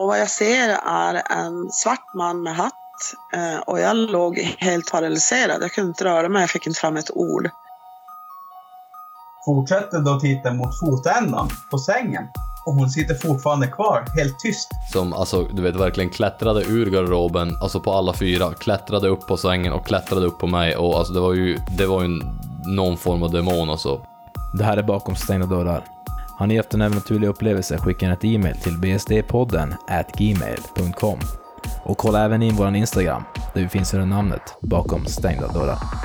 Och vad jag ser är en svart man med hatt. Och jag låg helt paralyserad. Jag kunde inte röra mig, jag fick inte fram ett ord. Fortsätter då titta mot fotändan på sängen. Och hon sitter fortfarande kvar, helt tyst. Som alltså, du vet, verkligen klättrade ur garderoben, alltså på alla fyra. Klättrade upp på sängen och klättrade upp på mig. Och alltså det var ju någon form av demon alltså. Det här är Bakom stängda dörrar. Har ni haft en äventyr upplevelse, skicka ett e-mail till bsdpodden@gmail.com. Och kolla även in vår Instagram, där vi finns under namnet Bakom stängda dörrar.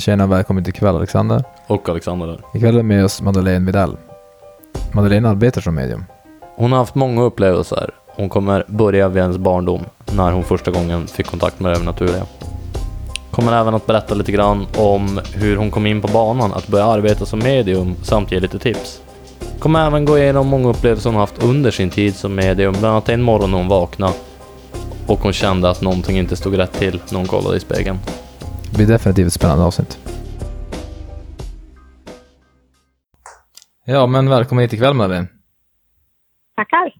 Tjena, välkommen till kväll Alexander. Och Alexander. Ikväll är med oss Madeleine Widell. Madeleine arbetar som medium. Hon har haft många upplevelser. Hon kommer börja vid ens barndom, när hon första gången fick kontakt med det övernaturliga. Kommer även att berätta lite grann om hur hon kom in på banan att börja arbeta som medium, samt ge lite tips. Kommer även gå igenom många upplevelser hon haft under sin tid som medium, bland annat en morgon hon vaknade och hon kände att någonting inte stod rätt till när hon kollade i spegeln. Det blir definitivt ett spännande avsnitt. Ja, men välkommen hit ikväll med dig. Tackar.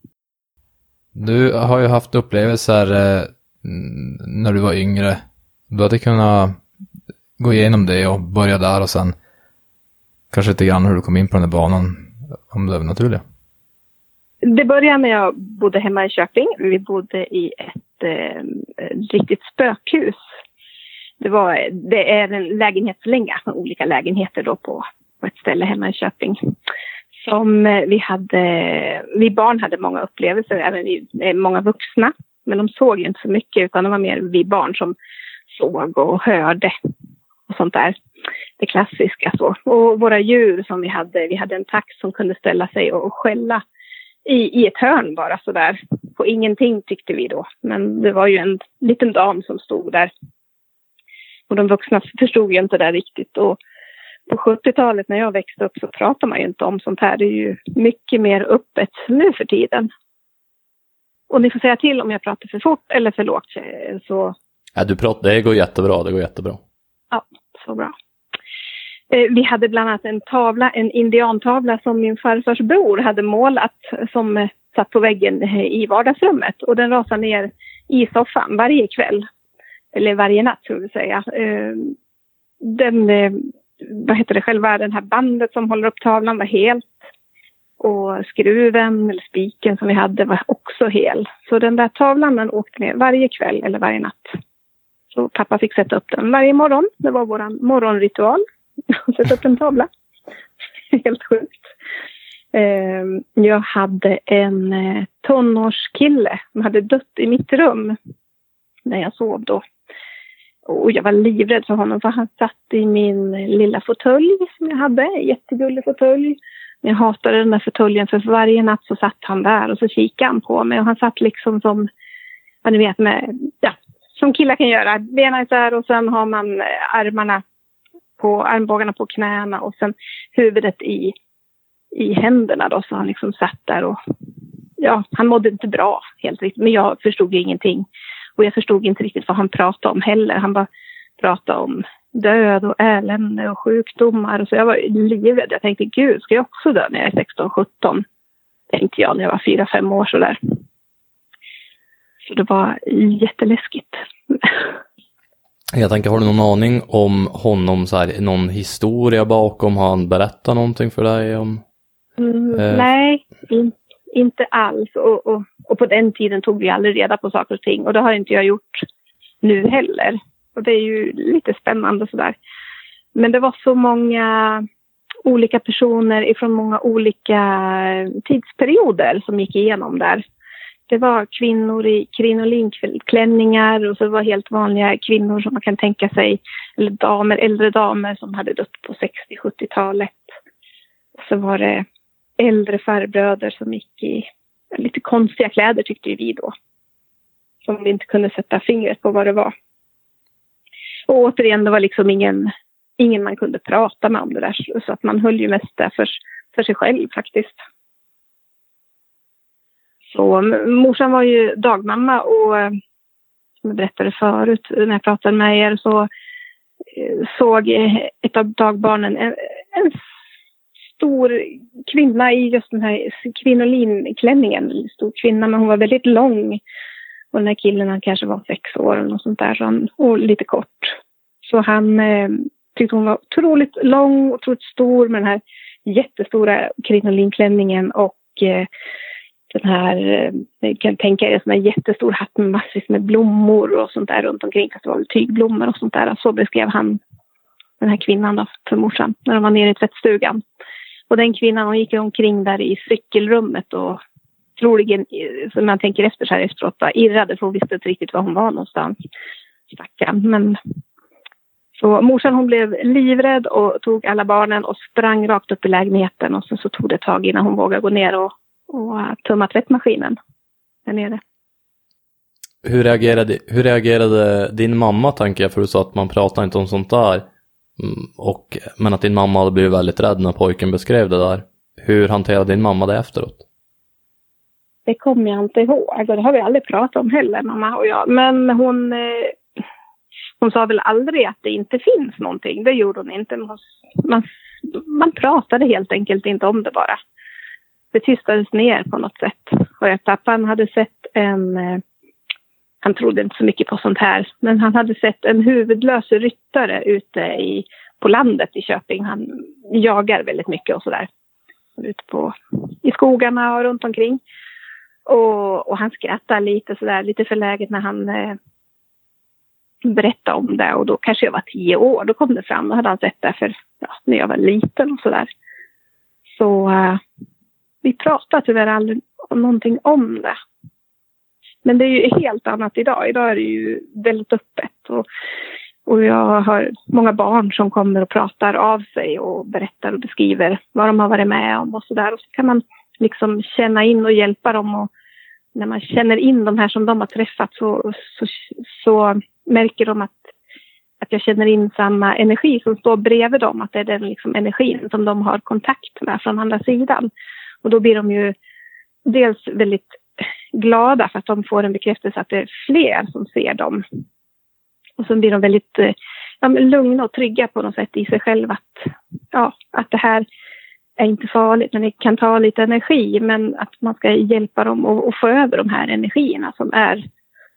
Du har ju haft upplevelser när du var yngre. Du hade kunnat gå igenom det och börja där och sen kanske lite grann hur du kom in på den där banan, om det är naturligt. Det började när jag bodde hemma i Köping. Vi bodde i ett riktigt spökhus. Det är en lägenhetslänga med olika lägenheter då på ett ställe hemma i Köping. Som vi barn hade många upplevelser, även vi, många vuxna. Men de såg ju inte så mycket, utan det var mer vi barn som såg och hörde och sånt där. Det klassiska så. Och våra djur som vi hade en tax som kunde ställa sig och skälla i ett hörn bara sådär. Och ingenting tyckte vi då. Men det var ju en liten dam som stod där. Och de vuxna förstod ju inte det där riktigt. Och på 70-talet när jag växte upp så pratade man ju inte om sånt här. Det är ju mycket mer öppet nu för tiden. Och ni får säga till om jag pratar för fort eller för lågt. Så... Ja, du pratar. Det går jättebra. Ja, så bra. Vi hade bland annat en indiantavla som min farfars bror hade målat. Som satt på väggen i vardagsrummet. Och den rasade ner i soffan varje kväll. Eller varje natt, tror jag säga. Den här bandet som håller upp tavlan var helt. Och skruven eller spiken som vi hade var också hel. Så den där tavlan den åkte ner varje kväll eller varje natt. Så pappa fick sätta upp den varje morgon. Det var vår morgonritual. Sätta upp en tavla. Helt sjukt. Jag hade en tonårskille som hade dött i mitt rum när jag sov då. Och jag var livrädd för honom, för han satt i min lilla fåtölj som jag hade. Jättegullig fåtölj. Jag hatade den där fåtöljen, för varje natt så satt han där och så kikade han på mig. Och han satt liksom som, vad ni vet, som killar kan göra. Benen där och sen har man armbågarna på knäna och sen huvudet i händerna då. Så han liksom satt där och han mådde inte bra helt riktigt. Men jag förstod ingenting. Och jag förstod inte riktigt vad han pratade om heller. Han bara pratade om död och elände och sjukdomar. Så jag var livrädd. Jag tänkte, gud, ska jag också dö när jag är 16-17? Tänkte jag när jag var 4-5 år sådär. Så det var jätteläskigt. Jag tänker, har du någon aning om honom? Så här, någon historia bakom? Har han berättat någonting för dig om? Nej, inte alls. Och på den tiden tog vi aldrig reda på saker och ting. Och det har inte jag gjort nu heller. Och det är ju lite spännande sådär. Men det var så många olika personer ifrån många olika tidsperioder som gick igenom där. Det var kvinnor i krinolinklänningar och så var helt vanliga kvinnor som man kan tänka sig. Eller damer, äldre damer som hade dött på 60-70-talet. Så var det äldre farbröder som gick i lite konstiga kläder, tyckte vi då. Som vi inte kunde sätta fingret på vad det var. Och återigen, det var liksom ingen man kunde prata med om det där. Så att man höll ju mest där för sig själv faktiskt. Så morsan var ju dagmamma och som jag berättade förut när jag pratade med er, så såg ett av dagbarnen en stor kvinna i just den här kvinnolinklänningen. Stor kvinna, men hon var väldigt lång. Och den här killen, han kanske var 6 år eller något sånt där. Och lite kort. Så han tyckte hon var otroligt lång och otroligt stor med den här jättestora krinolinklänningen och den här, kan tänka er en sån här jättestor hatt med massvis med blommor och sånt där runt omkring. Fast det var väl tygblommor och sånt där. Så beskrev han den här kvinnan då, för morsan, när de var nere i tvättstugan. Och den kvinnan, hon gick omkring där i cykelrummet och troligen, som man tänker efter så här efteråt, irrade, för hon visste inte riktigt var hon var någonstans. Stackarn, men... Så morsan, hon blev livrädd och tog alla barnen och sprang rakt upp i lägenheten. Och sen så tog det tag innan hon vågade gå ner och tömma tvättmaskinen där nere. Hur reagerade din mamma, tänker jag? För du sa att man pratar inte om sånt där. Men att din mamma hade blivit väldigt rädd när pojken beskrev det där. Hur hanterade din mamma det efteråt? Det kommer jag inte ihåg. Det har vi aldrig pratat om heller, mamma och jag. Men hon sa väl aldrig att det inte finns någonting. Det gjorde hon inte. Man pratade helt enkelt inte om det bara. Det tystades ner på något sätt. Och jag, pappan hade sett han trodde inte så mycket på sånt här. Men han hade sett en huvudlös ryttare ute på landet i Köping. Han jagar väldigt mycket och sådär. Ute i skogarna och runt omkring. Och han skrattade lite sådär, lite förläget när han... berätta om det, och då kanske jag var 10 år, då kom det fram, och hade han sett det för när jag var liten och sådär. Så vi pratade tyvärr aldrig någonting om det. Men det är ju helt annat idag. Idag är det ju väldigt öppet, och jag har många barn som kommer och pratar av sig och berättar och beskriver vad de har varit med om och sådär, och så kan man liksom känna in och hjälpa dem, och när man känner in de här som de har träffat så märker de att jag känner in samma energi som står bredvid dem. Att det är den liksom energin som de har kontakt med från andra sidan. Och då blir de ju dels väldigt glada för att de får en bekräftelse att det är fler som ser dem. Och så blir de väldigt lugna och trygga på något sätt i sig själva. Att det här är inte farligt, men det kan ta lite energi. Men att man ska hjälpa dem och få över de här energierna som är...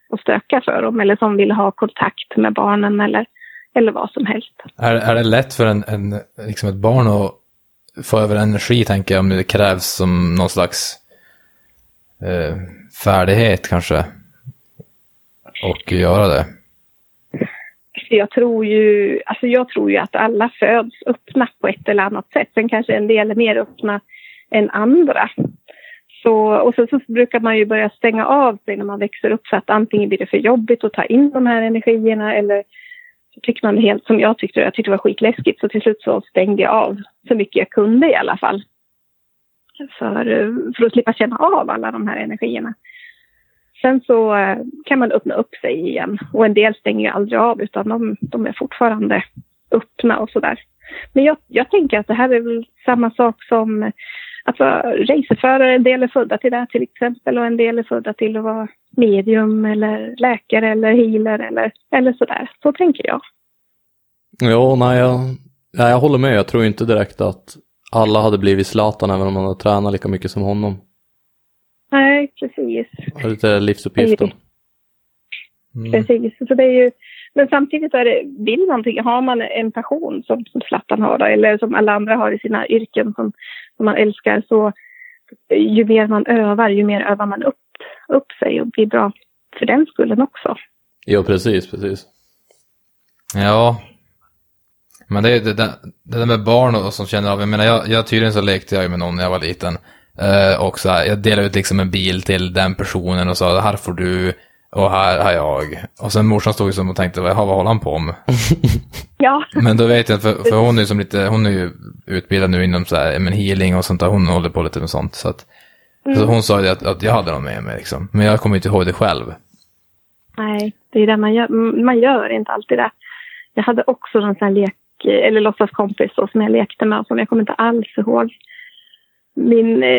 och stöka för dem, eller som vill ha kontakt med barnen eller vad som helst. Är det lätt för en liksom ett barn att få över energi, tänker jag, om det krävs som någon slags färdighet kanske och göra det? Jag tror ju att alla föds öppna på ett eller annat sätt. Sen kanske en del är mer öppna än andra. Och så brukar man ju börja stänga av sig när man växer upp, så att antingen blir det för jobbigt att ta in de här energierna, eller så tycker man helt som jag tyckte det var skitläskigt, så till slut så stängde jag av så mycket jag kunde i alla fall. För att slippa känna av alla de här energierna. Sen så kan man öppna upp sig igen, och en del stänger jag aldrig av, utan de är fortfarande öppna och sådär. Men jag tänker att det här är väl samma sak som... att vara racerförare, en del är födda till det till exempel, och en del är födda till att vara medium eller läkare eller healer eller sådär. Så tänker jag. Ja, nej, jag håller med. Jag tror inte direkt att alla hade blivit Zlatan även om man hade tränat lika mycket som honom. Nej, precis. Det är lite livsuppgiften. Mm. Precis, så det är ju... Men samtidigt är det, vill någonting, har man en passion som Zlatan har då, eller som alla andra har i sina yrken som man älskar, så ju mer man övar, ju mer övar man upp sig och blir bra för den skullen också. Ja, precis. Ja, men det är det där med barn och som känner av, jag menar, jag tydligen så lekte jag med någon när jag var liten och så här, jag delade ut liksom en bil till den personen och sa, här får du... och här har jag. Och sen morsan stod som och tänkte, vad håller han på med? Ja. Men då vet jag, för hon är ju som lite, hon är ju utbildad nu inom så här, men healing och sånt där, hon håller på lite med sånt, så att så hon sa ju att jag hade någon med mig liksom. Men jag kommer inte ihåg det själv. Nej, det är det man gör inte alltid det. Jag hade också en sån här låtsaskompis som jag lekte med, som jag kommer inte alls ihåg.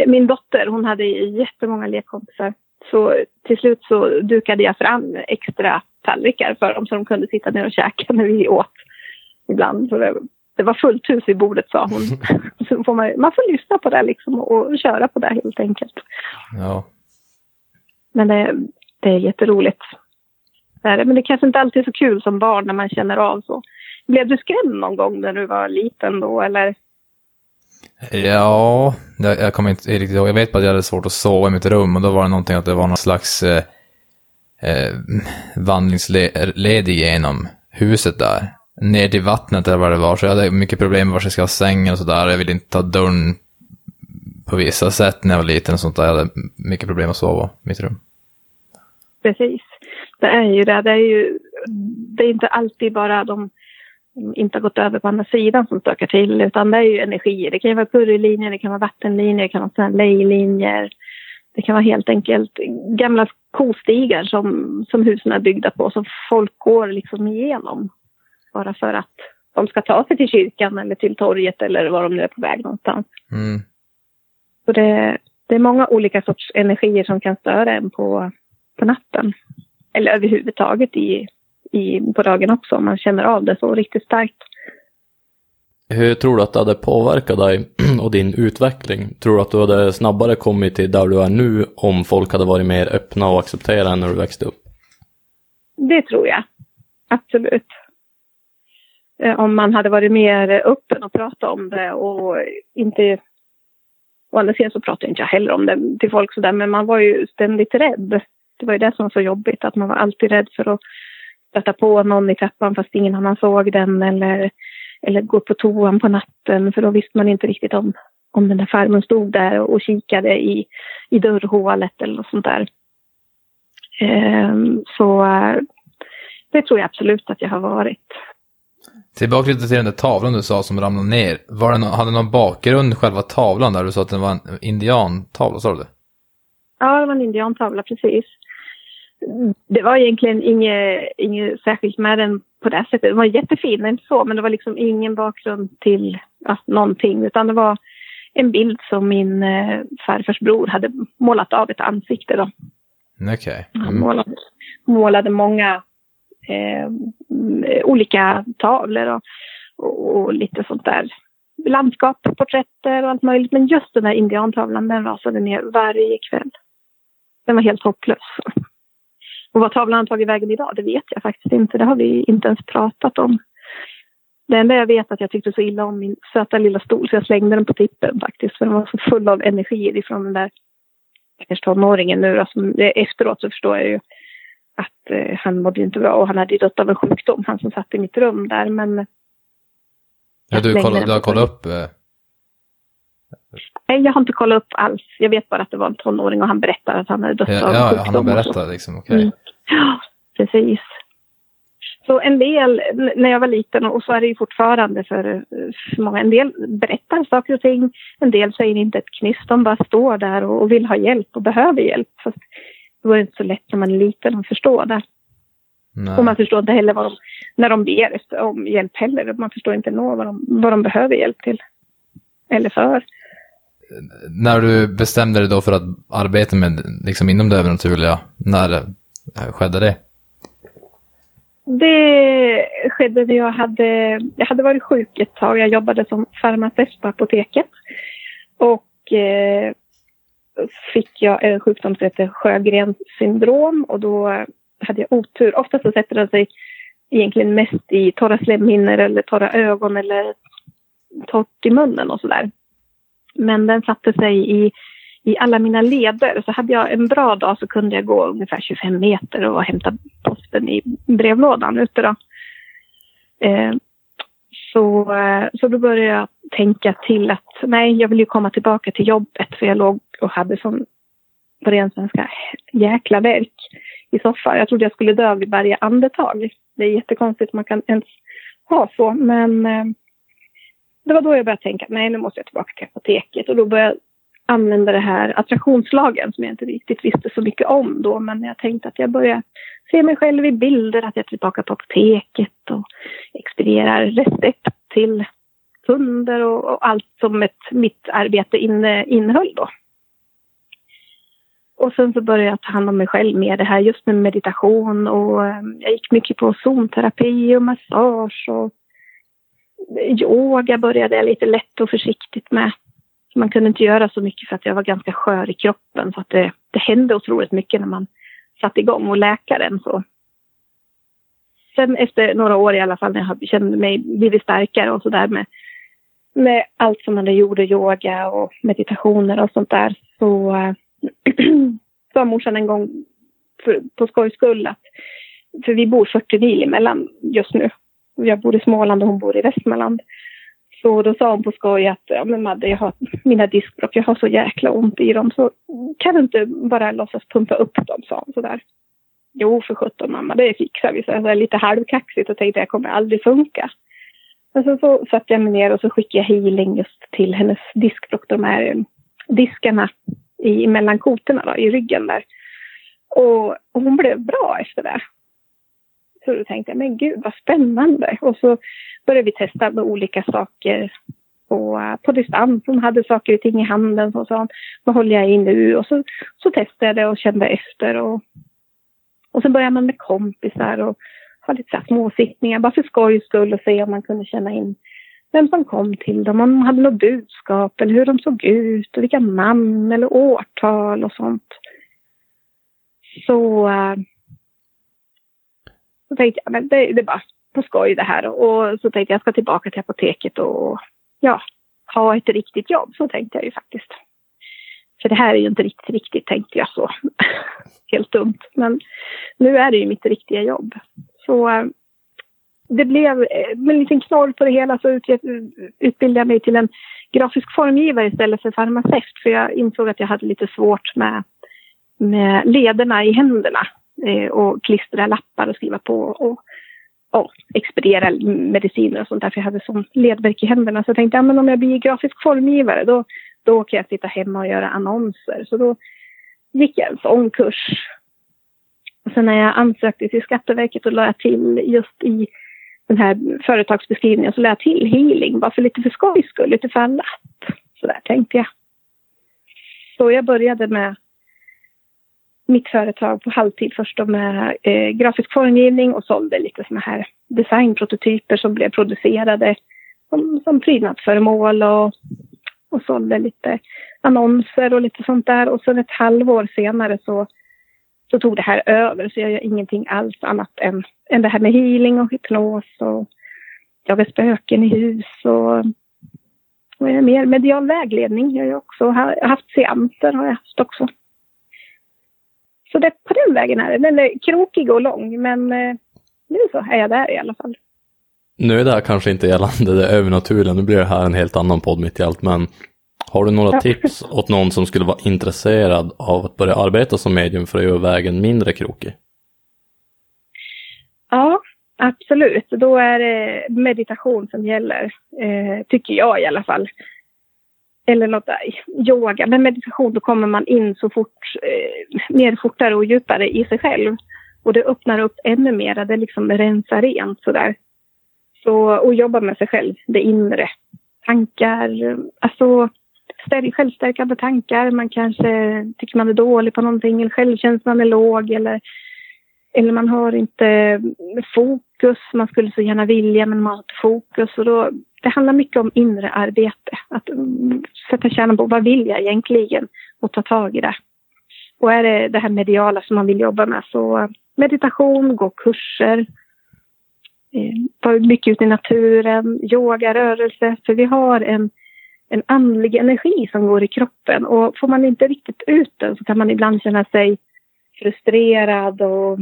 Min dotter, hon hade jättemånga lekkompisar. Så till slut så dukade jag fram extra tallrikar för dem, så de kunde sitta ner och käka när vi åt. ibland. Det var fullt hus i bordet, sa hon. Så får man får lyssna på det liksom och köra på det helt enkelt. Ja. Men det är jätteroligt. Men det är kanske inte alltid är så kul som barn när man känner av så. Blev du skrämd någon gång när du var liten då, eller? Ja, jag kommer inte riktigt ihåg. Jag vet bara att jag hade svårt att sova i mitt rum, och då var det någonting att det var någon slags vandringsled igenom huset där. Ner till vattnet eller vad det var. Så jag hade mycket problem med var jag ska ha sängen och sådär. Jag ville inte ta dörren på vissa sätt när jag var liten och sånt där. Jag hade mycket problem att sova i mitt rum. Precis. Det är ju det. Det är inte alltid bara de inte har gått över på andra sidan som stökar till, utan det är ju energier. Det kan ju vara purrlinjer, det kan vara vattenlinjer, det kan vara lejlinjer. Det kan vara helt enkelt gamla kostigar som husen är byggda på, som folk går liksom igenom bara för att de ska ta sig till kyrkan eller till torget eller var de nu är på väg någonstans. Mm. Så det är många olika sorts energier som kan störa en på natten. Eller överhuvudtaget på dagen också, om man känner av det så riktigt starkt. Hur tror du att det hade påverkat dig och din utveckling? Tror du att du hade snabbare kommit till där du är nu om folk hade varit mer öppna och accepterade när du växte upp? Det tror jag, absolut. Om man hade varit mer öppen och pratat om det, och inte... Och andra sidan så pratade inte jag heller om det till folk sådär, men man var ju ständigt rädd. Det var ju det som var så jobbigt, att man var alltid rädd för att stöta på någon i trappan fast ingen annan såg den, eller gå på toan på natten, för då visste man inte riktigt om den där farmen stod där och kikade i dörrhålet eller något sånt där. Så det tror jag absolut att jag har varit. Tillbaka lite till den där tavlan du sa som ramlade ner. Hade någon bakgrund själva tavlan där du sa att den var en indiantavla, sa du det? Ja, det var en indiantavla, precis. Det var egentligen inget särskilt med den på det sättet. Den var jättefin, inte så, men det var liksom ingen bakgrund till någonting. Utan det var en bild som min farfars bror hade målat av ett ansikte då. Okej. Mm. Han målade många olika tavlor och lite sånt där. Landskap, porträtter och allt möjligt. Men just den där indiantavlan, den rasade ner varje kväll. Den var helt hopplös. Och vad tavlan har tagit vägen idag, det vet jag faktiskt inte. Det har vi inte ens pratat om. Det enda jag vet att jag tyckte så illa om min söta lilla stol, så jag slängde den på tippen faktiskt. För den var så full av energi ifrån den där tonåringen nu. Alltså, efteråt så förstår jag ju att han mådde inte bra, och han hade ju dött av en sjukdom, han som satt i mitt rum där, men... Ja, du har kollat upp... Nej, jag har inte kollat upp alls. Jag vet bara att det var en tonåring och han berättade att han hade dött av en sjukdom. Ja, han berättade liksom, okej. Okay. Mm. Ja, precis. Så en del, när jag var liten, och så är det ju fortfarande för många, en del berättar saker och ting, en del säger inte ett knyst, de bara står där och vill ha hjälp och behöver hjälp, fast det var inte så lätt när man är liten att förstå det. Nej. Och man förstår inte heller när de ber om hjälp heller. Man förstår inte vad de behöver hjälp till. Eller för. När du bestämde dig då för att arbeta med, liksom, inom det övernaturliga, när skedde det? Det skedde när jag hade varit sjuk ett tag. Jag jobbade som farmaceut på apoteket. Och... fick jag en sjukdom som heter Sjögrens syndrom, och då hade jag otur. Ofta så sätter den sig egentligen mest i torra slemhinnor eller torra ögon eller torrt i munnen och sådär. Men den satte sig i alla mina leder, så hade jag en bra dag så kunde jag gå ungefär 25 meter och hämta posten i brevlådan ute då. Så då började jag tänka till att nej, jag vill ju komma tillbaka till jobbet, för jag låg och hade som på ren svenska jäkla verk i soffan. Jag trodde jag skulle dö vid varje andetag. Det är jättekonstigt att man kan ens ha så, men det var då jag började tänka nej, nu måste jag tillbaka till apoteket, och då började jag använda det här attraktionslagen som jag inte riktigt visste så mycket om då, men jag tänkte att jag började se mig själv i bilder, att jag är tillbaka på apoteket och expedierar recept till kunder och allt som mitt arbete innehöll då. Och sen så började jag ta hand om mig själv med det här, just med meditation, och jag gick mycket på zonterapi och massage och yoga började jag lite lätt och försiktigt med. Man kunde inte göra så mycket för att jag var ganska skör i kroppen. Så att det hände otroligt mycket när man satt igång och läkaren så. Sen efter några år i alla fall när jag kände mig blivit starkare och sådär med allt som man gjorde, yoga och meditationer och sånt där. Så sa morsan en gång på skojs skull att, för vi bor 40 mil emellan just nu. Jag bor i Småland och hon bor i Västmanland. Så då sa hon på skoj att ja, men Madde, jag har mina diskbråck, jag har så jäkla ont i dem. Så kan du inte bara låtsas pumpa upp dem, sa hon sådär. Jo, för 17 mamma, det fixar vi. Så jag var lite halvkaxigt och tänkte att det kommer aldrig funka. Men sen så satt jag mig ner och så skickade jag healing just till hennes diskbråck. De här diskarna mellan kotorna då, i ryggen där. Och hon blev bra efter det. Så då tänkte jag, men gud vad spännande. Och så började vi testa med olika saker på distans. Hon hade saker och ting i handen och sa, vad håller jag i nu? Och så testade jag det och kände efter. Och sen började man med kompisar och ha lite så här småsittningar. Bara för skojs skull och se om man kunde känna in vem som kom till dem. Om de hade något budskap eller hur de såg ut och vilka namn eller årtal och sånt. Så tänkte jag, men det är bara på skoj det här. Och så tänkte jag ska tillbaka till apoteket och ja, ha ett riktigt jobb. Så tänkte jag ju faktiskt. För det här är ju inte riktigt tänkte jag så. Helt dumt. Men nu är det ju mitt riktiga jobb. Så det blev med en liten knorr på det hela så utbildade jag mig till en grafisk formgivare istället för farmaceut. För jag insåg att jag hade lite svårt med lederna i händerna. Och klistra lappar och skriva på och expediera mediciner och sånt där. För jag hade sån ledvärk i händerna. Så jag tänkte, ja, men om jag blir grafisk formgivare då kan jag sitta hemma och göra annonser. Så då gick jag en sån kurs. Och sen när jag ansökte till Skatteverket och lade jag till just i den här företagsbeskrivningen så lade jag till healing. Bara för lite för skojs skull, lite för alla. Så där tänkte jag. Så jag började med mitt företag på halvtid först med grafisk formgivning och sålde lite såna här designprototyper som blev producerade som prydnadsföremål och sålde lite annonser och lite sånt där. Och sen ett halvår senare så tog det här över så jag gör ingenting alls annat än det här med healing och hypnos och jag är spöken i hus och jag är mer medial vägledning. Jag har också haft seanser har jag haft också. Så det på den vägen är det. Den är krokig och lång, men nu så är jag där i alla fall. Nu är det här kanske inte gällande det övernaturliga, nu blir det här en helt annan podd mitt i allt, men har du några tips åt någon som skulle vara intresserad av att börja arbeta som medium för att göra vägen mindre krokig? Ja, absolut. Då är det meditation som gäller, tycker jag i alla fall. Eller något yoga. Men meditation, då kommer man in så fort, mer fortare och djupare i sig själv. Och det öppnar upp ännu mer. Det liksom rensar rent sådär. Så, och jobba med sig själv, det inre. Tankar, alltså självstärkande tankar. Man kanske tycker man är dålig på någonting. Eller självkänslan är låg. Eller man har inte fokus. Man skulle så gärna vilja, men man har inte fokus. Och då... Det handlar mycket om inre arbete. Att sätta kärnan på vad vill jag egentligen och ta tag i det. Och är det det här mediala som man vill jobba med så meditation, gå kurser, vara mycket ute i naturen, yoga, rörelse. För vi har en andlig energi som går i kroppen och får man inte riktigt ut den så kan man ibland känna sig frustrerad och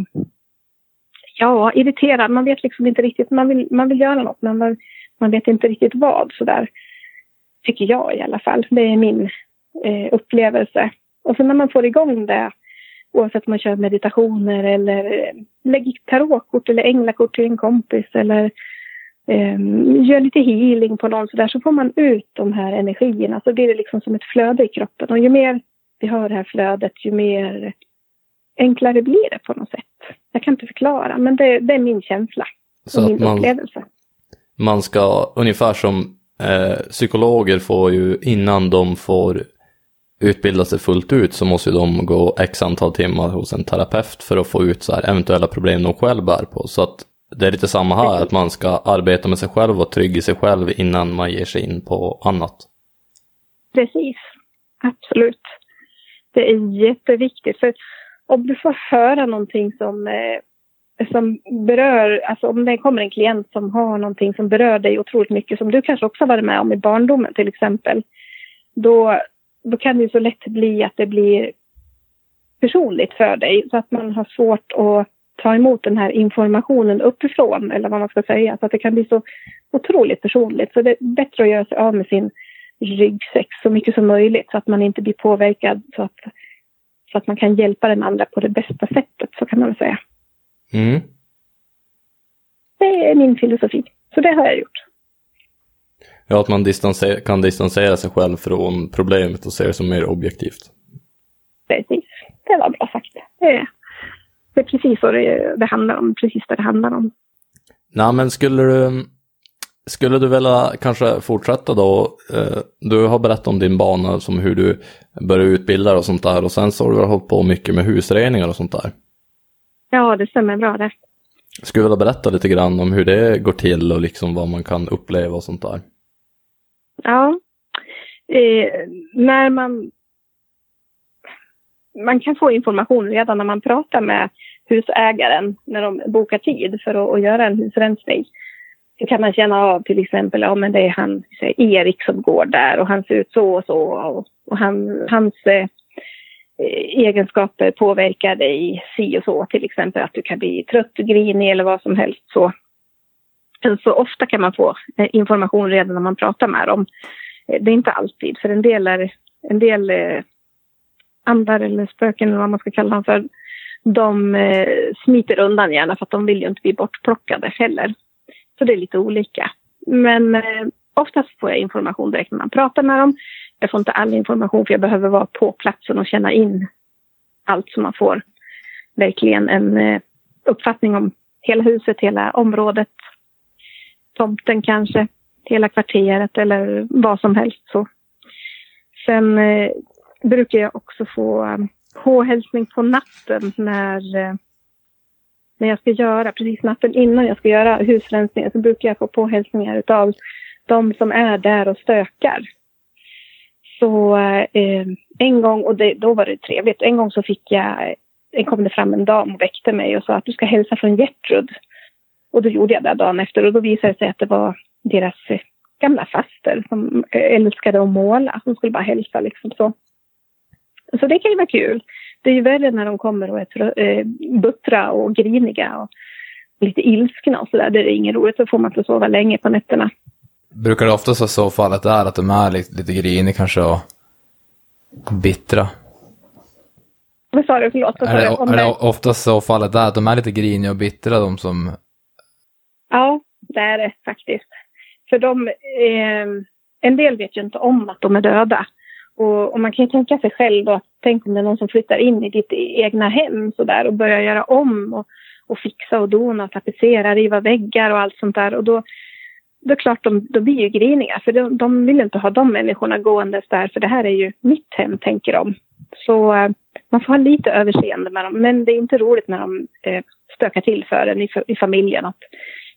irriterad. Man vet liksom inte riktigt, man vill göra något men man vet inte riktigt vad så där tycker jag i alla fall. Det är min upplevelse. Och sen när man får igång det, oavsett om man kör meditationer eller lägger tarotkort eller änglakort till en kompis eller gör lite healing på någon så där så får man ut de här energierna. Så blir det liksom som ett flöde i kroppen. Och ju mer vi har det här flödet, ju mer enklare blir det på något sätt. Jag kan inte förklara, men det är min känsla och min upplevelse. Man ska, ungefär som psykologer får ju, innan de får utbilda sig fullt ut så måste ju de gå x antal timmar hos en terapeut för att få ut så här eventuella problem de själv bär på. Så att Det är lite samma här, att man ska arbeta med sig själv och trygga sig själv innan man ger sig in på annat. Precis, absolut. Det är jätteviktigt, för om du får höra någonting som berör, alltså om det kommer en klient som har någonting som berör dig otroligt mycket, som du kanske också varit med om i barndomen till exempel, då kan det ju så lätt bli att det blir personligt för dig, så att man har svårt att ta emot den här informationen uppifrån, eller vad man ska säga, så att det kan bli så otroligt personligt. Så det är bättre att göra sig av med sin ryggsäck så mycket som möjligt, så att man inte blir påverkad, så att man kan hjälpa den andra på det bästa sättet, så kan man säga. Mm. Det är min filosofi. Så det har jag gjort. Ja, att man kan distansera sig själv från problemet och se det som mer objektivt. Precis. Det var bra sagt. Det är precis vad det handlar om. Precis det handlar om. Nej, men skulle du vilja kanske fortsätta då? Du har berättat om din bana, som hur du började utbilda och sånt där. Och sen så har du hållit på mycket med husreningar och sånt där. Ja, det stämmer bra det. Skulle du vilja berätta lite grann om hur det går till och liksom vad man kan uppleva och sånt där? Ja. När man kan få information redan när man pratar med husägaren, när de bokar tid för att göra en husrensning. Så kan man känna av till exempel, ja men det är han Erik som går där och han ser ut så och så, och hans egenskaper påverkar dig si och så, till exempel att du kan bli trött och grinig eller vad som helst. Så ofta kan man få information redan när man pratar med dem. Det är inte alltid, för en del andar eller spöken eller vad man ska kalla dem för, de smiter undan gärna, för att de vill ju inte bli bortplockade heller. Så det är lite olika. Men oftast får jag information direkt när man pratar med dem. Jag får inte all information, för jag behöver vara på platsen och känna in allt, som man får verkligen en uppfattning om hela huset, hela området, tomten kanske, hela kvarteret eller vad som helst. Så. Sen brukar jag också få påhälsning på natten när jag ska göra, precis natten innan jag ska göra husrensningen, så brukar jag få påhälsningar av de som är där och stökar. Så en gång, och då var det trevligt, en gång så kom det fram en dam och väckte mig och sa att du ska hälsa från Gertrud. Och då gjorde jag det dagen efter, och då visade det sig att det var deras gamla faster som älskade att måla. Hon skulle bara hälsa liksom så. Så det kan ju vara kul. Det är ju värre när de kommer och är buttra och griniga och lite ilskna och sådär. Det är inget roligt, så får man inte sova länge på nätterna. Brukar det oftast vara så fallet där att de är lite griniga kanske och bittra? Vad sa du? Förlåt. Är det oftast så fallet där att de är lite griniga och bittra, de som... Ja, det är det faktiskt. För en del vet ju inte om att de är döda. Och man kan ju tänka sig själv då, tänk om det är någon som flyttar in i ditt egna hem så där och börjar göra om och fixa och dona, tapetsera, riva väggar och allt sånt där. Och då är det klart, då blir ju griniga, för de vill inte ha de människorna gåendes där, för det här är ju mitt hem, tänker de. Så man får ha lite överseende med dem, men det är inte roligt när de stökar till för en i familjen, att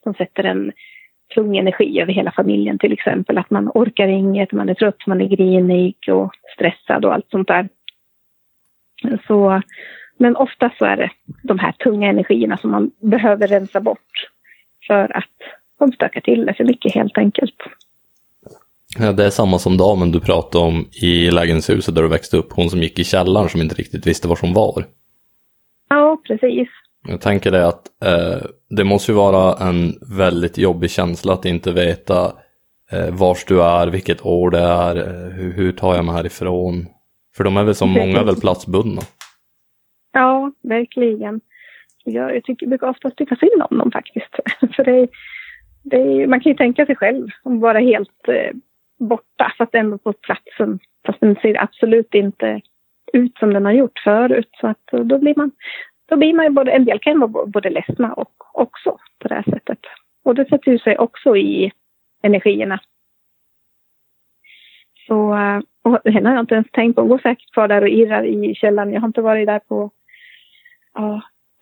de sätter en tung energi över hela familjen till exempel, att man orkar inget, man är trött, man är grinig och stressad och allt sånt där. Så, men ofta så är det de här tunga energierna som man behöver rensa bort, för att de stökar till det för mycket helt enkelt. Ja, det är samma som damen du pratade om i lägenhetshuset där du växte upp, hon som gick i källaren som inte riktigt visste var som var. Ja, precis. Jag tänker det att det måste ju vara en väldigt jobbig känsla att inte veta vars du är, vilket år det är, hur tar jag mig härifrån? För de är väl som många är väl platsbundna. Ja, verkligen. Jag brukar oftast tycka synd om dem faktiskt. För man kan ju tänka sig själv om vara helt borta, fast ändå på platsen. Fast den ser absolut inte ut som den har gjort förut. Så att då blir man ju både, en del kan vara både ledsna och också på det här sättet. Och det sätter ju sig också i energierna. Så, och henne har jag inte ens tänkt på. Hon går säkert kvar där och irrar i källaren. Jag har inte varit där på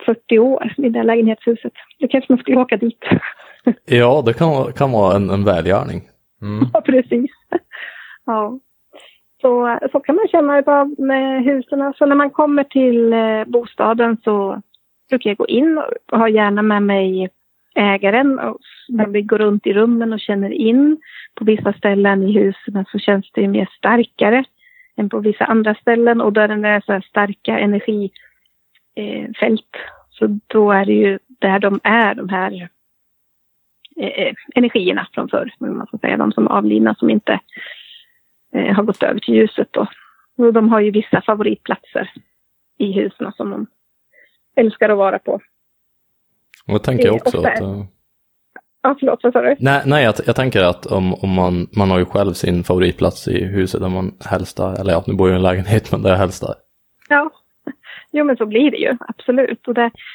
40 år i det lägenhetshuset. Det kanske man skulle åka dit. Ja, det kan vara en välgärning. Mm. Ja, precis. Ja. Så kan man känna med husen. Så när man kommer till bostaden så brukar jag gå in och ha gärna med mig ägaren. Och när vi går runt i rummen och känner in på vissa ställen i husen så känns det ju mer starkare än på vissa andra ställen. Och då är det där så här starka energifält. Så då är det ju där de är, de här energierna från förr. Man ska säga, de som är avlidna som inte har gått över till ljuset då. Och de har ju vissa favoritplatser i husen som de älskar att vara på. Och jag tänker också att... Ja, förlåt, vad sa du? Nej, jag tänker att om man har ju själv sin favoritplats i huset där man helst är, eller ja, nu bor ju en lägenhet men där helst är. Ja, jo men så blir det ju, absolut. Och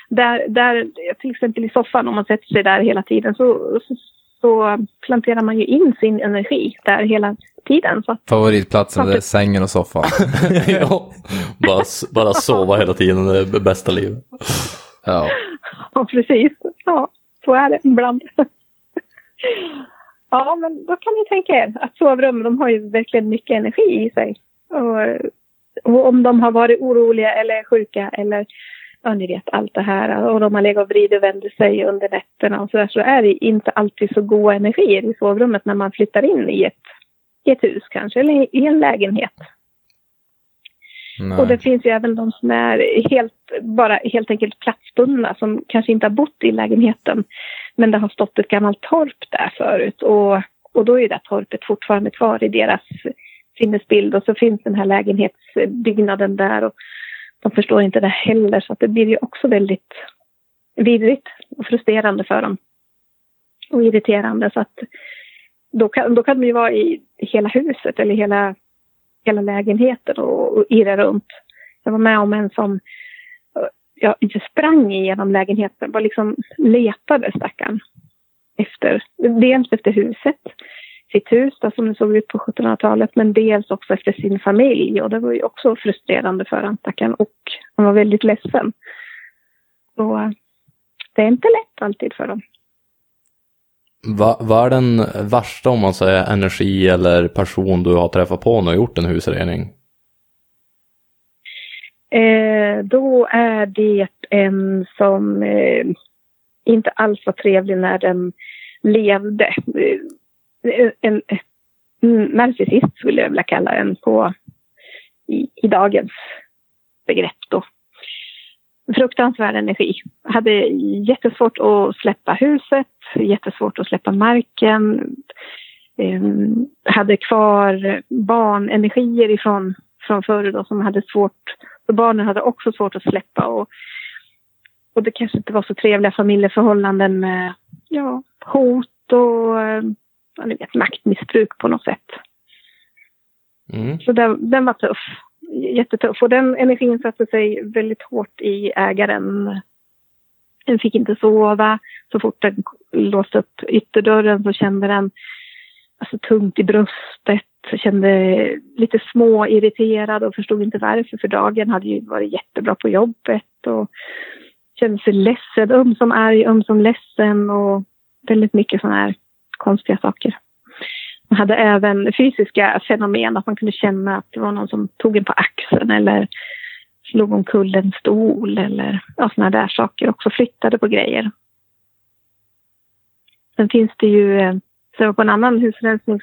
där till exempel i soffan, om man sätter sig där hela tiden så planterar man ju in sin energi där hela tiden. Så favoritplatsen är sängen och soffan. Ja, bara sova hela tiden, det är bästa livet. Ja. Ja, precis. Ja, så är det ibland. Ja, men då kan ni tänka er att sovrummen, de har ju verkligen mycket energi i sig. Och om de har varit oroliga eller sjuka eller, ja, ni vet allt det här. Och de har legat och vridit och vänder sig under nätterna och sådär. Så är det inte alltid så goda energier i sovrummet när man flyttar in i ett hus kanske, eller i en lägenhet. Nej. Och det finns ju även de som är helt enkelt platsbundna, som kanske inte har bott i lägenheten men det har stått ett gammalt torp där förut och då är ju det torpet fortfarande kvar i deras sinnesbild och så finns den här lägenhetsbyggnaden där och de förstår inte det heller, så att det blir ju också väldigt vidrigt och frustrerande för dem och irriterande, så att då kan de ju vara i hela huset eller hela lägenheten och irra runt. Jag var med om en som sprang igenom lägenheten, bara liksom letade stackaren dels efter huset, sitt hus där som det såg ut på 1700-talet, men dels också efter sin familj, och det var ju också frustrerande för han, stackaren, och han var väldigt ledsen. Så det är inte lätt alltid för dem. Vad är den värsta, om man säger, energi eller person du har träffat på när du gjort en husrening? Då är det en som inte alls var trevlig när den levde. En narcissist skulle jag vilja kalla en på i dagens begrepp då. Fruktansvärd energi. Hade jättesvårt att släppa huset, jättesvårt att släppa marken. Hade kvar barnenergier från förr då, som hade svårt. Barnen hade också svårt att släppa och det kanske inte var så trevliga familjeförhållanden med hot och maktmissbruk på något sätt. Mm. Så den var tuff. Jättetuff. Och den energin satte sig väldigt hårt i ägaren. Den fick inte sova. Så fort den låste upp ytterdörren så kände den tungt i bröstet. Kände lite småirriterad och förstod inte varför, för dagen hade ju varit jättebra på jobbet. Och kände sig ledsen, som arg, som ledsen. Och väldigt mycket sådana här konstiga saker. Man hade även fysiska fenomen, att man kunde känna att det var någon som tog en på axeln eller slog omkull en stol eller sådana där saker. Också flyttade på grejer. Sen finns det ju, så på en annan husrensning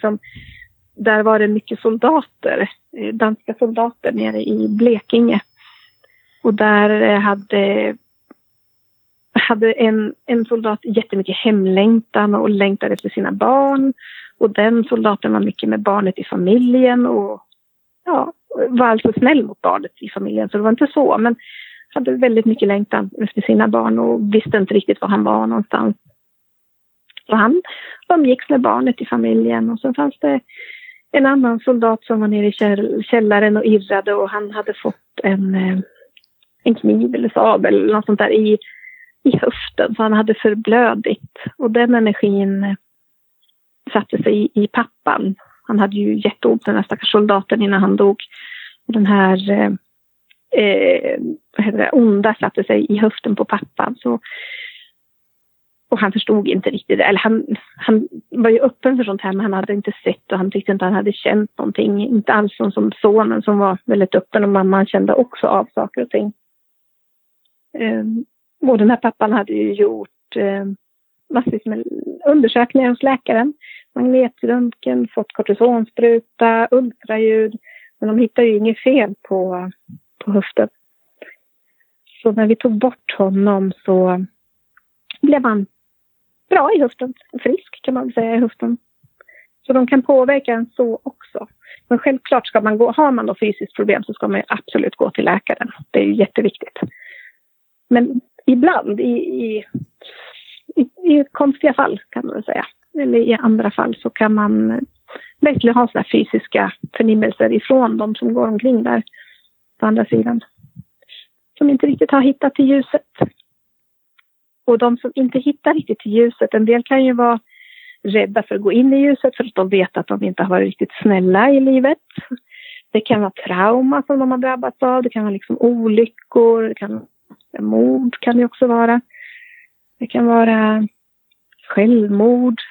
där var det mycket soldater, danska soldater nere i Blekinge. Och där hade en soldat jättemycket hemlängtan och längtade efter sina barn. Och den soldaten var mycket med barnet i familjen och var alltså snäll mot barnet i familjen. Så det var inte så, men hade väldigt mycket längtan efter sina barn och visste inte riktigt var han var någonstans. Så han umgicks med barnet i familjen, och sen fanns det en annan soldat som var nere i källaren och irrade, och han hade fått en kniv eller sabel eller något sånt där i höften, så han hade förblödigt, och den energin satte sig i pappan. Han hade ju jätteont, den här stackars soldaten, innan han dog. Den här onda satte sig i höften på pappan. Så, och han förstod inte riktigt det. Eller han var ju öppen för sånt här, men han hade inte sett och han tyckte inte han hade känt någonting. Inte alls som sonen som var väldigt öppen, och mamman kände också av saker och ting. Och den här pappan hade ju gjort massvis med undersökningar hos läkaren. Magnetröntgen, fått kortisonspruta, ultraljud. Men de hittade ju inget fel på höften. Så när vi tog bort honom så blev han bra i höften. Frisk kan man säga i höften. Så de kan påverka en så också. Men självklart ska man gå, har man då fysiskt problem så ska man ju absolut gå till läkaren. Det är ju jätteviktigt. Men ibland i konstiga fall kan man säga. Eller i andra fall så kan man verkligen ha sådana fysiska förnimmelser ifrån de som går omkring där på andra sidan. Som inte riktigt har hittat till ljuset. Och de som inte hittar riktigt till ljuset, en del kan ju vara rädda för att gå in i ljuset för att de vet att de inte har varit riktigt snälla i livet. Det kan vara trauma som de har drabbats av, det kan vara liksom olyckor, det kan vara mord, kan det också vara. Det kan vara självmord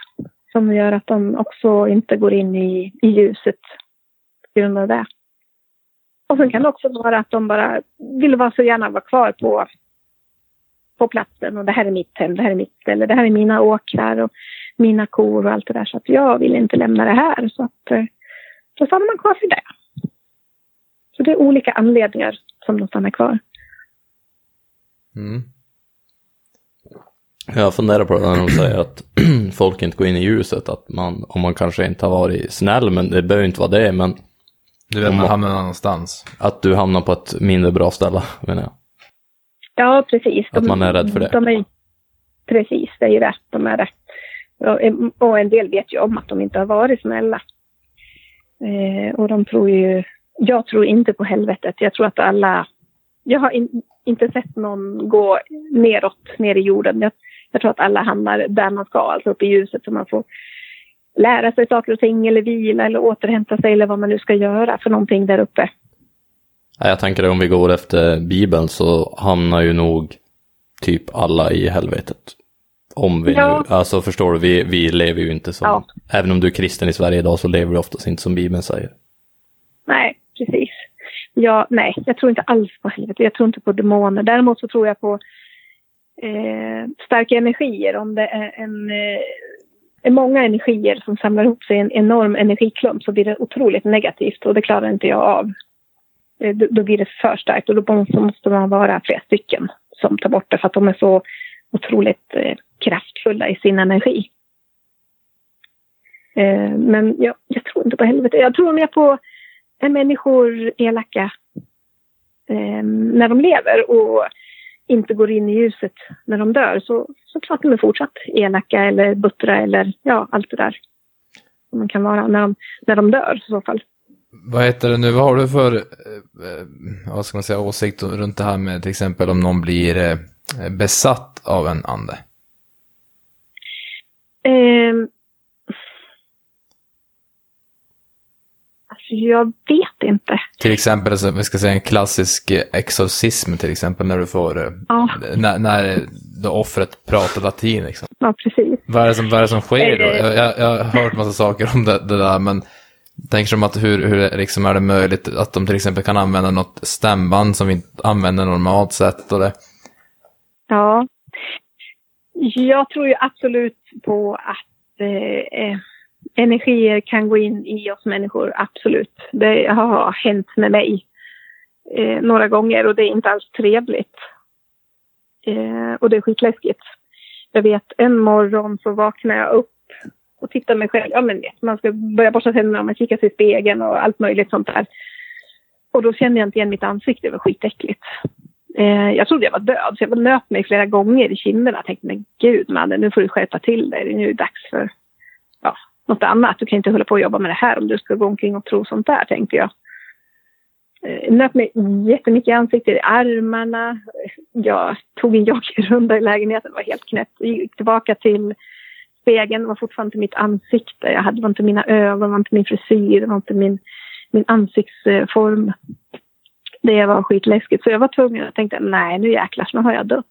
som gör att de också inte går in i ljuset på grund av det. Och sen kan det också vara att de bara vill vara så gärna vara kvar på platsen, och det här är mitt hem, det här är mitt ställe, det här är mina åkrar och mina kor och allt det där, så att jag vill inte lämna det här, så att då stannar man kvar för det. Så det är olika anledningar som de stannar kvar. Mm. Jag funderar på det när de säger att folk inte går in i ljuset, att man, om man kanske inte har varit snäll, men det behöver inte vara det, men du vet, man hamnar någonstans, att du hamnar på ett mindre bra ställe, menar jag. Ja, precis. Att man är rädd för det. Precis, det är ju rätt. De är rätt. Och en del vet ju om att de inte har varit snälla. Och de tror ju... Jag tror inte på helvetet. Jag tror att alla... Jag har inte sett någon gå neråt, ner i jorden. Jag tror att alla hamnar där man ska, alltså upp i ljuset. Så man får lära sig saker och ting, eller vila, eller återhämta sig, eller vad man nu ska göra för någonting där uppe. Jag tänker att om vi går efter Bibeln så hamnar ju nog typ alla i helvetet. Om vi nu, alltså förstår du, vi lever ju inte som, även om du är kristen i Sverige idag så lever du oftast inte som Bibeln säger. Nej, precis. Nej, jag tror inte alls på helvetet. Jag tror inte på demoner. Däremot så tror jag på starka energier. Om det är många energier som samlar ihop sig i en enorm energiklump så blir det otroligt negativt, och det klarar inte jag av. Då blir det för starkt, och då måste man vara flera stycken som tar bort det, för att de är så otroligt kraftfulla i sin energi. Men jag tror inte på helvete. Jag tror mer på är människor elaka när de lever och inte går in i ljuset när de dör, så klart de är fortsatt elaka eller buttra eller allt det där. Man kan vara när de dör i så fall. Vad heter det nu? Vad har du för vad ska man säga, åsikt runt det här med till exempel om någon blir besatt av en ande? Alltså jag vet inte. Till exempel, alltså, vi ska säga en klassisk exorcism till exempel, när du får när då offret pratar latin liksom. Ja, precis. Vad är det som sker då? Jag har hört massa saker om det där, men tänker som att hur liksom är det möjligt att de till exempel kan använda något stämband som vi inte använder normalt sett och det? Ja, jag tror ju absolut på att energier kan gå in i oss människor, absolut. Det har hänt med mig några gånger, och det är inte alls trevligt. Och det är skitläskigt. Jag vet, en morgon så vaknade jag upp och titta mig själv. Ja, men man ska börja borsta tänderna, man kikar sig i spegeln och allt möjligt sånt där. Och då kände jag inte igen mitt ansikte. Det var skitäckligt. Jag trodde jag var död. Så jag nöt mig flera gånger i kinderna. Jag tänkte, men gud mannen, nu får du skärpa till dig. Det är nu dags för något annat. Du kan inte hålla på och jobba med det här om du ska gå omkring och tro sånt där, tänkte jag. Nöt mig jättemycket i ansiktet, i armarna. Jag tog en joggrunda i lägenheten. Var helt knäppt. Gick tillbaka till spegeln, var fortfarande inte mitt ansikte. Jag hade inte mina ögon, var inte min frisyr, var inte min ansiktsform. Det var skitläskigt. Så jag var tvungen och tänkte, nej nu jäklar, nu har jag dött.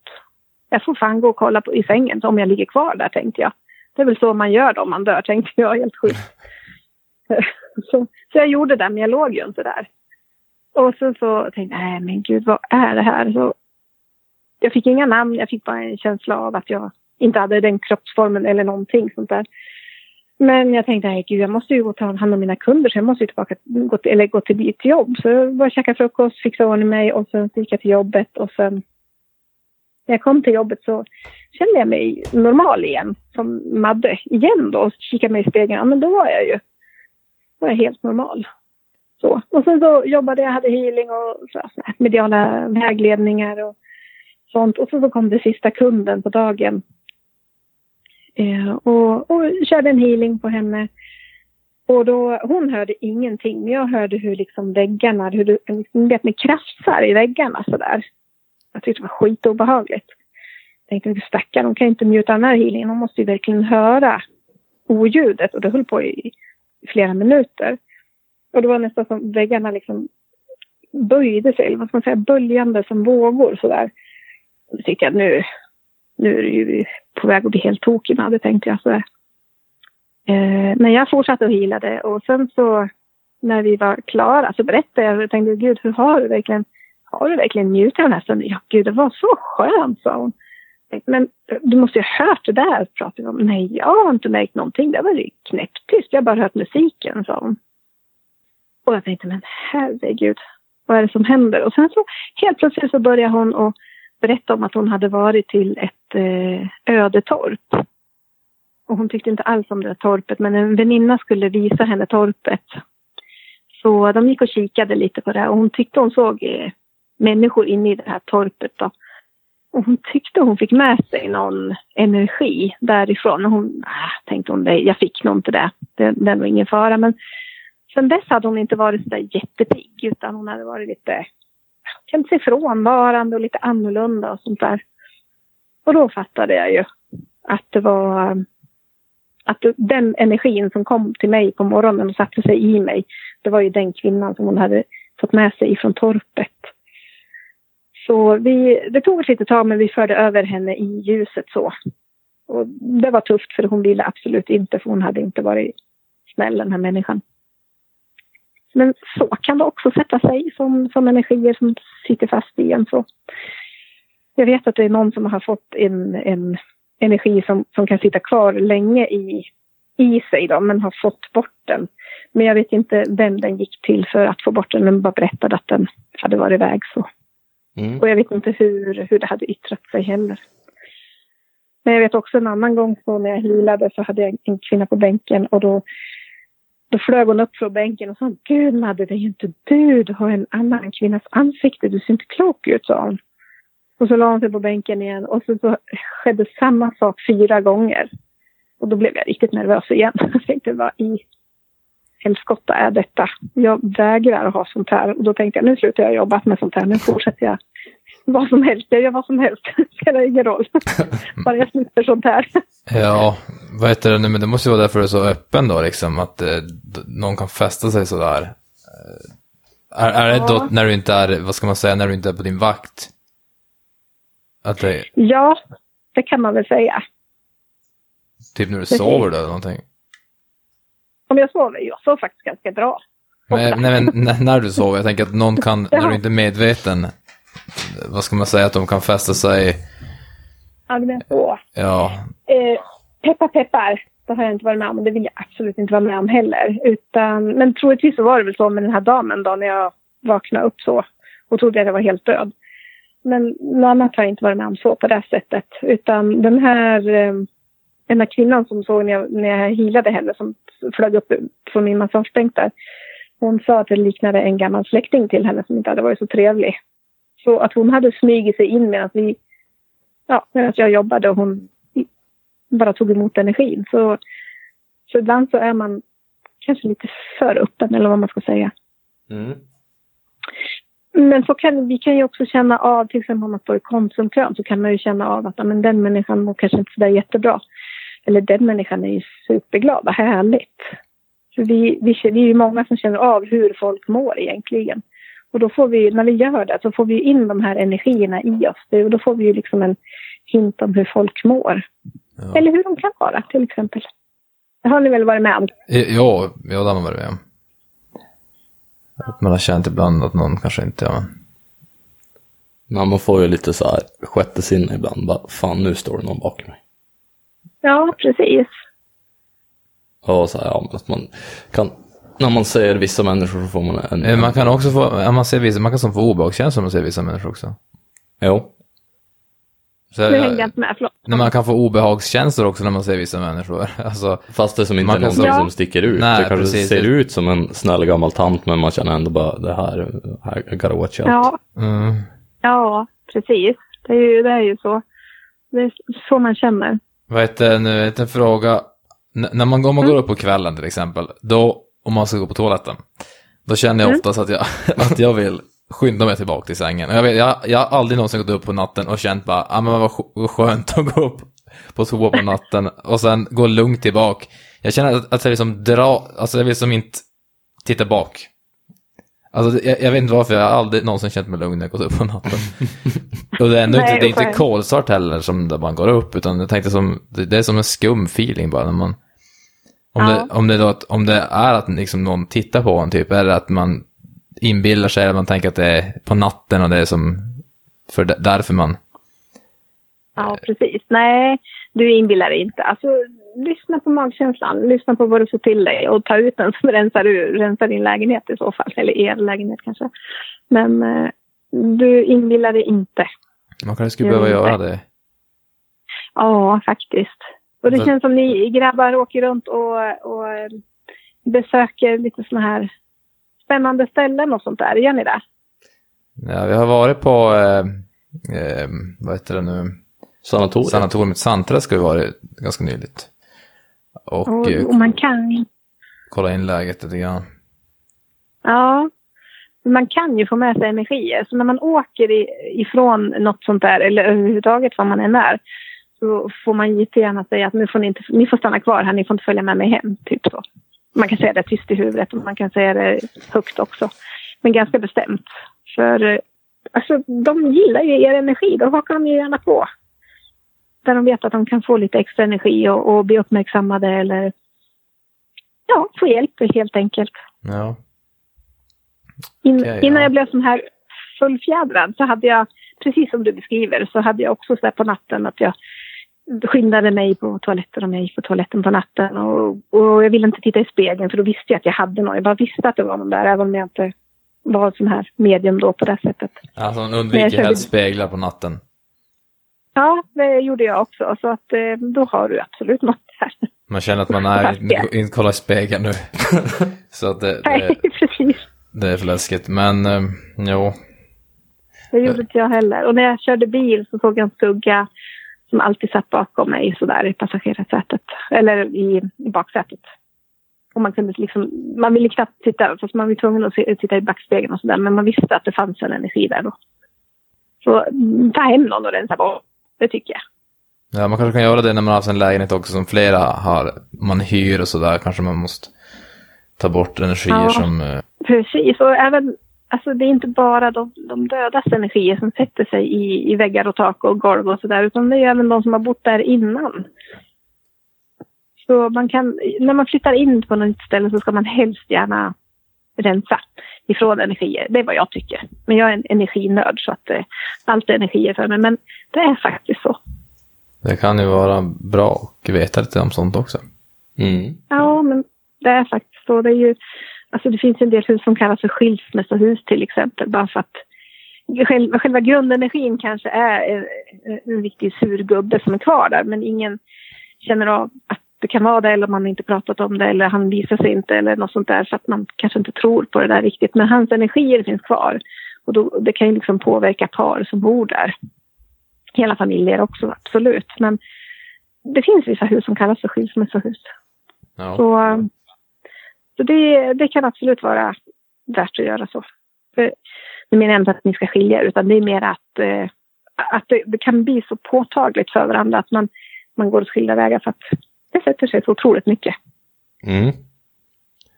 Jag får fan gå och kolla på, i sängen om jag ligger kvar där, tänkte jag. Det är väl så man gör då om man dör, tänkte jag. Helt sjukt. Så jag gjorde det, men jag låg ju inte där. Och så tänkte jag, nej men gud, vad är det här? Så jag fick inga namn, jag fick bara en känsla av att jag inte hade den kroppsformen eller någonting sånt där. Men jag tänkte, nej gud, jag måste ju gå och ta hand om mina kunder, så jag måste ju tillbaka, gå till jobb. Så jag bara käkade frukost, fixade ordning mig och sen gick jag till jobbet. Och sen när jag kom till jobbet så kände jag mig normal igen, som Madde igen då. Och kikade mig i spegeln, ja men då var jag helt normal. Så. Och sen så jobbade jag, hade healing och så, mediala vägledningar och sånt. Och så kom det sista kunden på dagen. Och körde en healing på henne. Och då, hon hörde ingenting. Jag hörde hur liksom väggarna, hur du vet med krafsar i väggarna sådär. Jag tyckte det var skitobehagligt. Jag tänkte, stackar, de kan ju inte mjuta den här healingen. De måste ju verkligen höra oljudet. Och det höll på i flera minuter. Och det var nästan som väggarna liksom böjde sig. Eller vad ska man säga, böljande som vågor sådär. Och då tyckte jag, nu är det ju på väg att bli helt tokig, hade tänkt jag. Så. Men jag fortsatte och healade. Och sen så när vi var klara så berättade jag. Och tänkte, gud, hur har du verkligen njutit av den här stunden? Ja, gud, det var så skönt, sa hon. Men du måste ju ha hört det där, pratade om. Nej, jag har inte märkt någonting. Det var ju knäpptyst. Jag har bara hört musiken, sa hon. Och jag tänkte, men herregud, vad är det som händer? Och sen så helt plötsligt så började hon och berätta om att hon hade varit till ett ödetorp. Och hon tyckte inte alls om det torpet. Men en väninna skulle visa henne torpet. Så de gick och kikade lite på det här. Och hon tyckte hon såg människor inne i det här torpet då. Och hon tyckte hon fick med sig någon energi därifrån. Och hon tänkte hon, jag fick nog inte det. Det var ingen fara. Men sen dess hade hon inte varit så där jättepigg. Utan hon hade varit lite... kände sig frånvarande och lite annorlunda och sånt där. Och då fattade jag ju att det var att den energin som kom till mig på morgonen och satte sig i mig, det var ju den kvinnan som hon hade fått med sig ifrån torpet. Så det tog ett litet tag, men vi förde över henne i ljuset så. Och det var tufft, för hon ville absolut inte, för hon hade inte varit snäll, den här människan. Men så kan det också sätta sig som energier som sitter fast i en. Så jag vet att det är någon som har fått en energi som kan sitta kvar länge i sig då, men har fått bort den. Men jag vet inte vem den gick till för att få bort den, men bara berättade att den hade varit iväg så. Mm. Och jag vet inte hur det hade yttrat sig heller. Men jag vet också en annan gång så när jag healade så hade jag en kvinna på bänken och då flög hon upp från bänken och sa, gud Madde, det är ju inte du. Du har en annan kvinnas ansikte. Du ser inte klok ut, sa hon. Och så la hon sig på bänken igen. Och så skedde samma sak 4 gånger. Och då blev jag riktigt nervös igen. Jag tänkte, vad i helskotta är detta? Jag vägrar att ha sånt här. Och då tänkte jag, nu slutar jag jobba med sånt här. Nu fortsätter jag. Vad som helst. Jag gör vad som helst. Det spelar ingen roll. Bara jag slutar sånt här. Ja, vad heter det nu? Men det måste ju vara därför det är så öppen då, liksom. Att någon kan fästa sig sådär. Är det då när du inte är, vad ska man säga, när du inte är på din vakt? Att det... Ja, det kan man väl säga. Typ när du sover då eller någonting? Om jag sover? Jag sover faktiskt ganska bra. Men när du sover, jag tänker att någon kan, när du inte är medveten... Vad ska man säga, att de kan fästa sig? Ja. Peppar. Det har jag inte varit med om, och det vill jag absolut inte vara med om heller. Men troligtvis så var det väl så med den här damen då, när jag vaknade upp så och trodde att jag var helt död. Men något annat har jag inte varit med om så på det här sättet. Utan den här kvinnan som såg när jag healade henne, som flög upp från min massagebänk där. Hon sa att det liknade en gammal släkting till henne som inte hade varit så trevlig. Så att hon hade smygit sig in medan jag jobbade och hon bara tog emot energin. Så ibland så är man kanske lite för öppen, eller vad man ska säga. Mm. Men så vi kan ju också känna av, till exempel om man står i konsumkön, så kan man ju känna av att men den människan mår kanske inte så där jättebra. Eller den människan är ju superglad, vad härligt. Så det är ju många som känner av hur folk mår egentligen. Och då får vi, när vi gör det så får vi in de här energierna i oss. Och då får vi ju liksom en hint om hur folk mår. Ja. Eller hur de kan vara till exempel. Det har ni väl varit med om? Ja, det har man varit med om. Att man har känt ibland att någon kanske inte... Ja. Man får ju lite så här sjätte sinne ibland. Bara, fan, nu står det någon bakom mig. Ja, precis. Och så här, ja, att man kan... När man ser vissa människor så får man en... Man kan också få... man kan få obehagskänsla om man ser vissa människor också. Jo. Så, nu hänger jag inte med, förlåt. När man kan få obehagskänslor också när man ser vissa människor. Alltså, fast det som inte är någon som sticker ut. Nej, det kanske precis, ser ut som en snäll gammal tant, men man känner ändå bara, det här I gotta watch out. Ja. Mm. Ja, precis. Det är ju så. Det är så man känner. Vad heter nu? En fråga. När man går upp på kvällen till exempel, då... Om man ska gå på toaletten. Då känner jag oftast att jag vill skynda mig tillbaka till sängen. Och jag har aldrig någonsin gått upp på natten och känt bara, men vad skönt att gå upp på toa på natten. Och sen gå lugnt tillbaka. Jag känner att jag liksom jag vill som inte titta bak. Alltså jag vet inte varför, jag har aldrig någonsin känt mig lugn när jag gått upp på natten. Och det är ändå inte kolsvart heller som där man går upp. Utan jag tänkte som, det är som en skum feeling bara när man... Om det är att liksom någon tittar på en typ, eller att man inbillar sig, eller man tänker att det är på natten och det är som för därför man... Ja, precis. Nej, du inbillar dig inte. Alltså, lyssna på magkänslan. Lyssna på vad du får till dig och ta ut den som rensar din lägenhet i så fall. Eller er lägenhet kanske. Men du inbillar dig inte. Man kanske skulle behöva göra det. Ja, faktiskt. Och det känns som ni grabbar åker runt och besöker lite såna här spännande ställen och sånt där. Gör ni det? Ja, vi har varit på vad heter det nu? Sanatoriet. Santra ska vi vara ganska nyligt. Och man kan kolla in läget lite grann. Ja. Man kan ju få med sig energier. Så när man åker ifrån något sånt där, eller överhuvudtaget var man än är, så får man gärna säga att ni får stanna kvar här, ni får inte följa med mig hem, typ så. Man kan säga det tyst i huvudet och man kan säga det högt också. Men ganska bestämt. För alltså, de gillar ju er energi, då hakar de ju gärna på. Där de vet att de kan få lite extra energi och bli uppmärksammade eller få hjälp helt enkelt. Ja. Innan jag blev sån här fullfjädrad så hade jag, precis som du beskriver, så hade jag också så här på natten att jag skyndade mig på toaletten om jag gick på toaletten på natten och jag ville inte titta i spegeln för då visste jag att jag hade någon. Jag bara visste att det var någon där, även om jag inte var sån här medium då på det sättet. Alltså man undviker helst speglar på natten. Ja, det gjorde jag också. Så att då har du absolut något här. Man känner att man inte kollar i spegeln nu. Så att nej, precis. Det är för läskigt, men jo. Det gjorde inte jag heller. Och när jag körde bil så såg jag en skugga som alltid satt bakom mig sådär i passagerarsätet. Eller i baksätet. Och man kunde liksom, man ville knappt titta, fast man var tvungen att titta i backspegeln och sådär. Men man visste att det fanns en energi där då. Så ta hem någon och rensa bort. Det tycker jag. Ja, man kanske kan göra det när man har haft en lägenhet också som flera har. Man hyr och sådär, kanske man måste ta bort energier som... Precis, och även... Alltså det är inte bara de dödas energier som sätter sig i väggar och tak och golv och sådär. Utan det är ju även de som har bott där innan. Så man kan, när man flyttar in på något ställe så ska man helst gärna rensa ifrån energier. Det är vad jag tycker. Men jag är en energinörd så att allt är energier för mig. Men det är faktiskt så. Det kan ju vara bra att veta lite om sånt också. Mm. Ja, men det är faktiskt så. Det är ju... Alltså det finns en del hus som kallas för skilsmässohus till exempel. Bara för att själva grundenergin kanske är en riktig surgubbe som är kvar där. Men ingen känner av att det kan vara det, eller man har inte pratat om det, eller han visar sig inte eller något sånt där. Så att man kanske inte tror på det där riktigt. Men hans energier finns kvar. Och då, det kan ju liksom påverka par som bor där. Hela familjer också, absolut. Men det finns vissa hus som kallas för skilsmässohus. Ja. Så det kan absolut vara värt att göra så. Nu menar jag inte att ni ska skilja, utan det är mer att det kan bli så påtagligt för varandra att man går åt skilda vägar för att det sätter sig så otroligt mycket. Mm.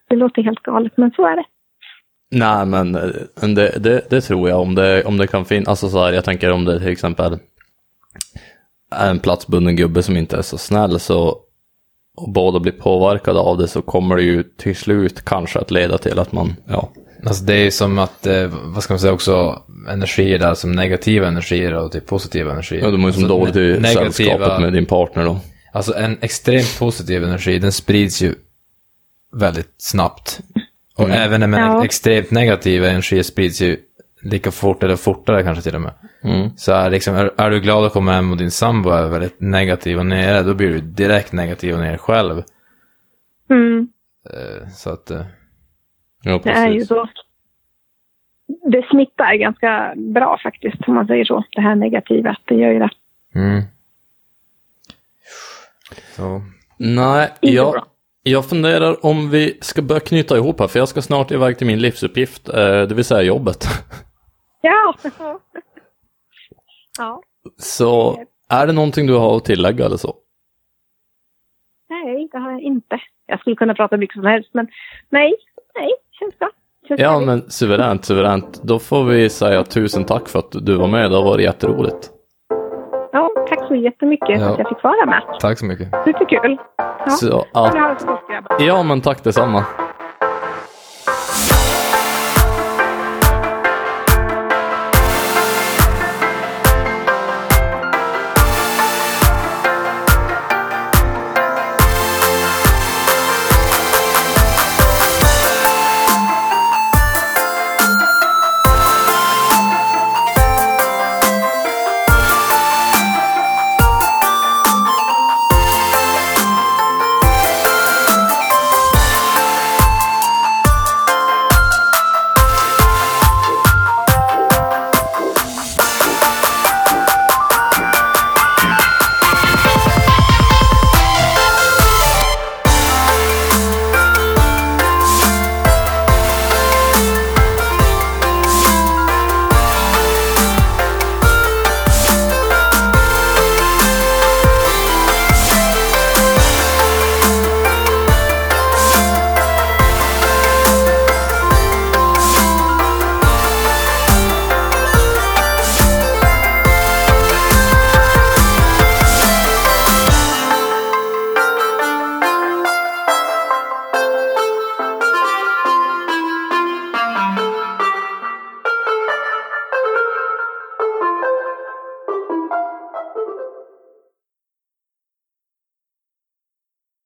Det låter helt galet, men så är det. Nej, men det tror jag om det kan finnas. Alltså så här, jag tänker om det till exempel är en platsbunden gubbe som inte är så snäll, så och båda blir påverkade av det, så kommer det ju till slut kanske att leda till att man, ja. Alltså det är ju som att, vad ska man säga också, energier där som negativa energier och typ positiva energier. Ja, de är ju som alltså dåligt i sällskapet med din partner då. Alltså en extremt positiv energi, den sprids ju väldigt snabbt. Och även en extremt negativ energi sprids ju lika fort eller fortare kanske till och med. Mm. Så här, liksom, är du glad att komma hem och din sambo är väldigt negativ och nere, då blir du direkt negativ och nere själv. Mm. Så att... Ja, det är ju så. Det smittar ganska bra faktiskt, om man säger så. Det här negativa, det gör ju det. Mm. Så. Nej, jag funderar om vi ska börja knyta ihop här, för jag ska snart iväg till min livsuppgift, det vill säga jobbet. Ja. Ja. Så är det någonting du har att tillägga eller så? Nej, det har jag inte. Jag skulle kunna prata mycket som helst, men nej, känns bra. Ja, men suveränt. Då får vi säga tusen tack för att du var med. Det har varit jätteroligt. Ja, tack så jättemycket för att jag fick vara med. Tack så mycket. Superkul. Ja, men tack detsamma.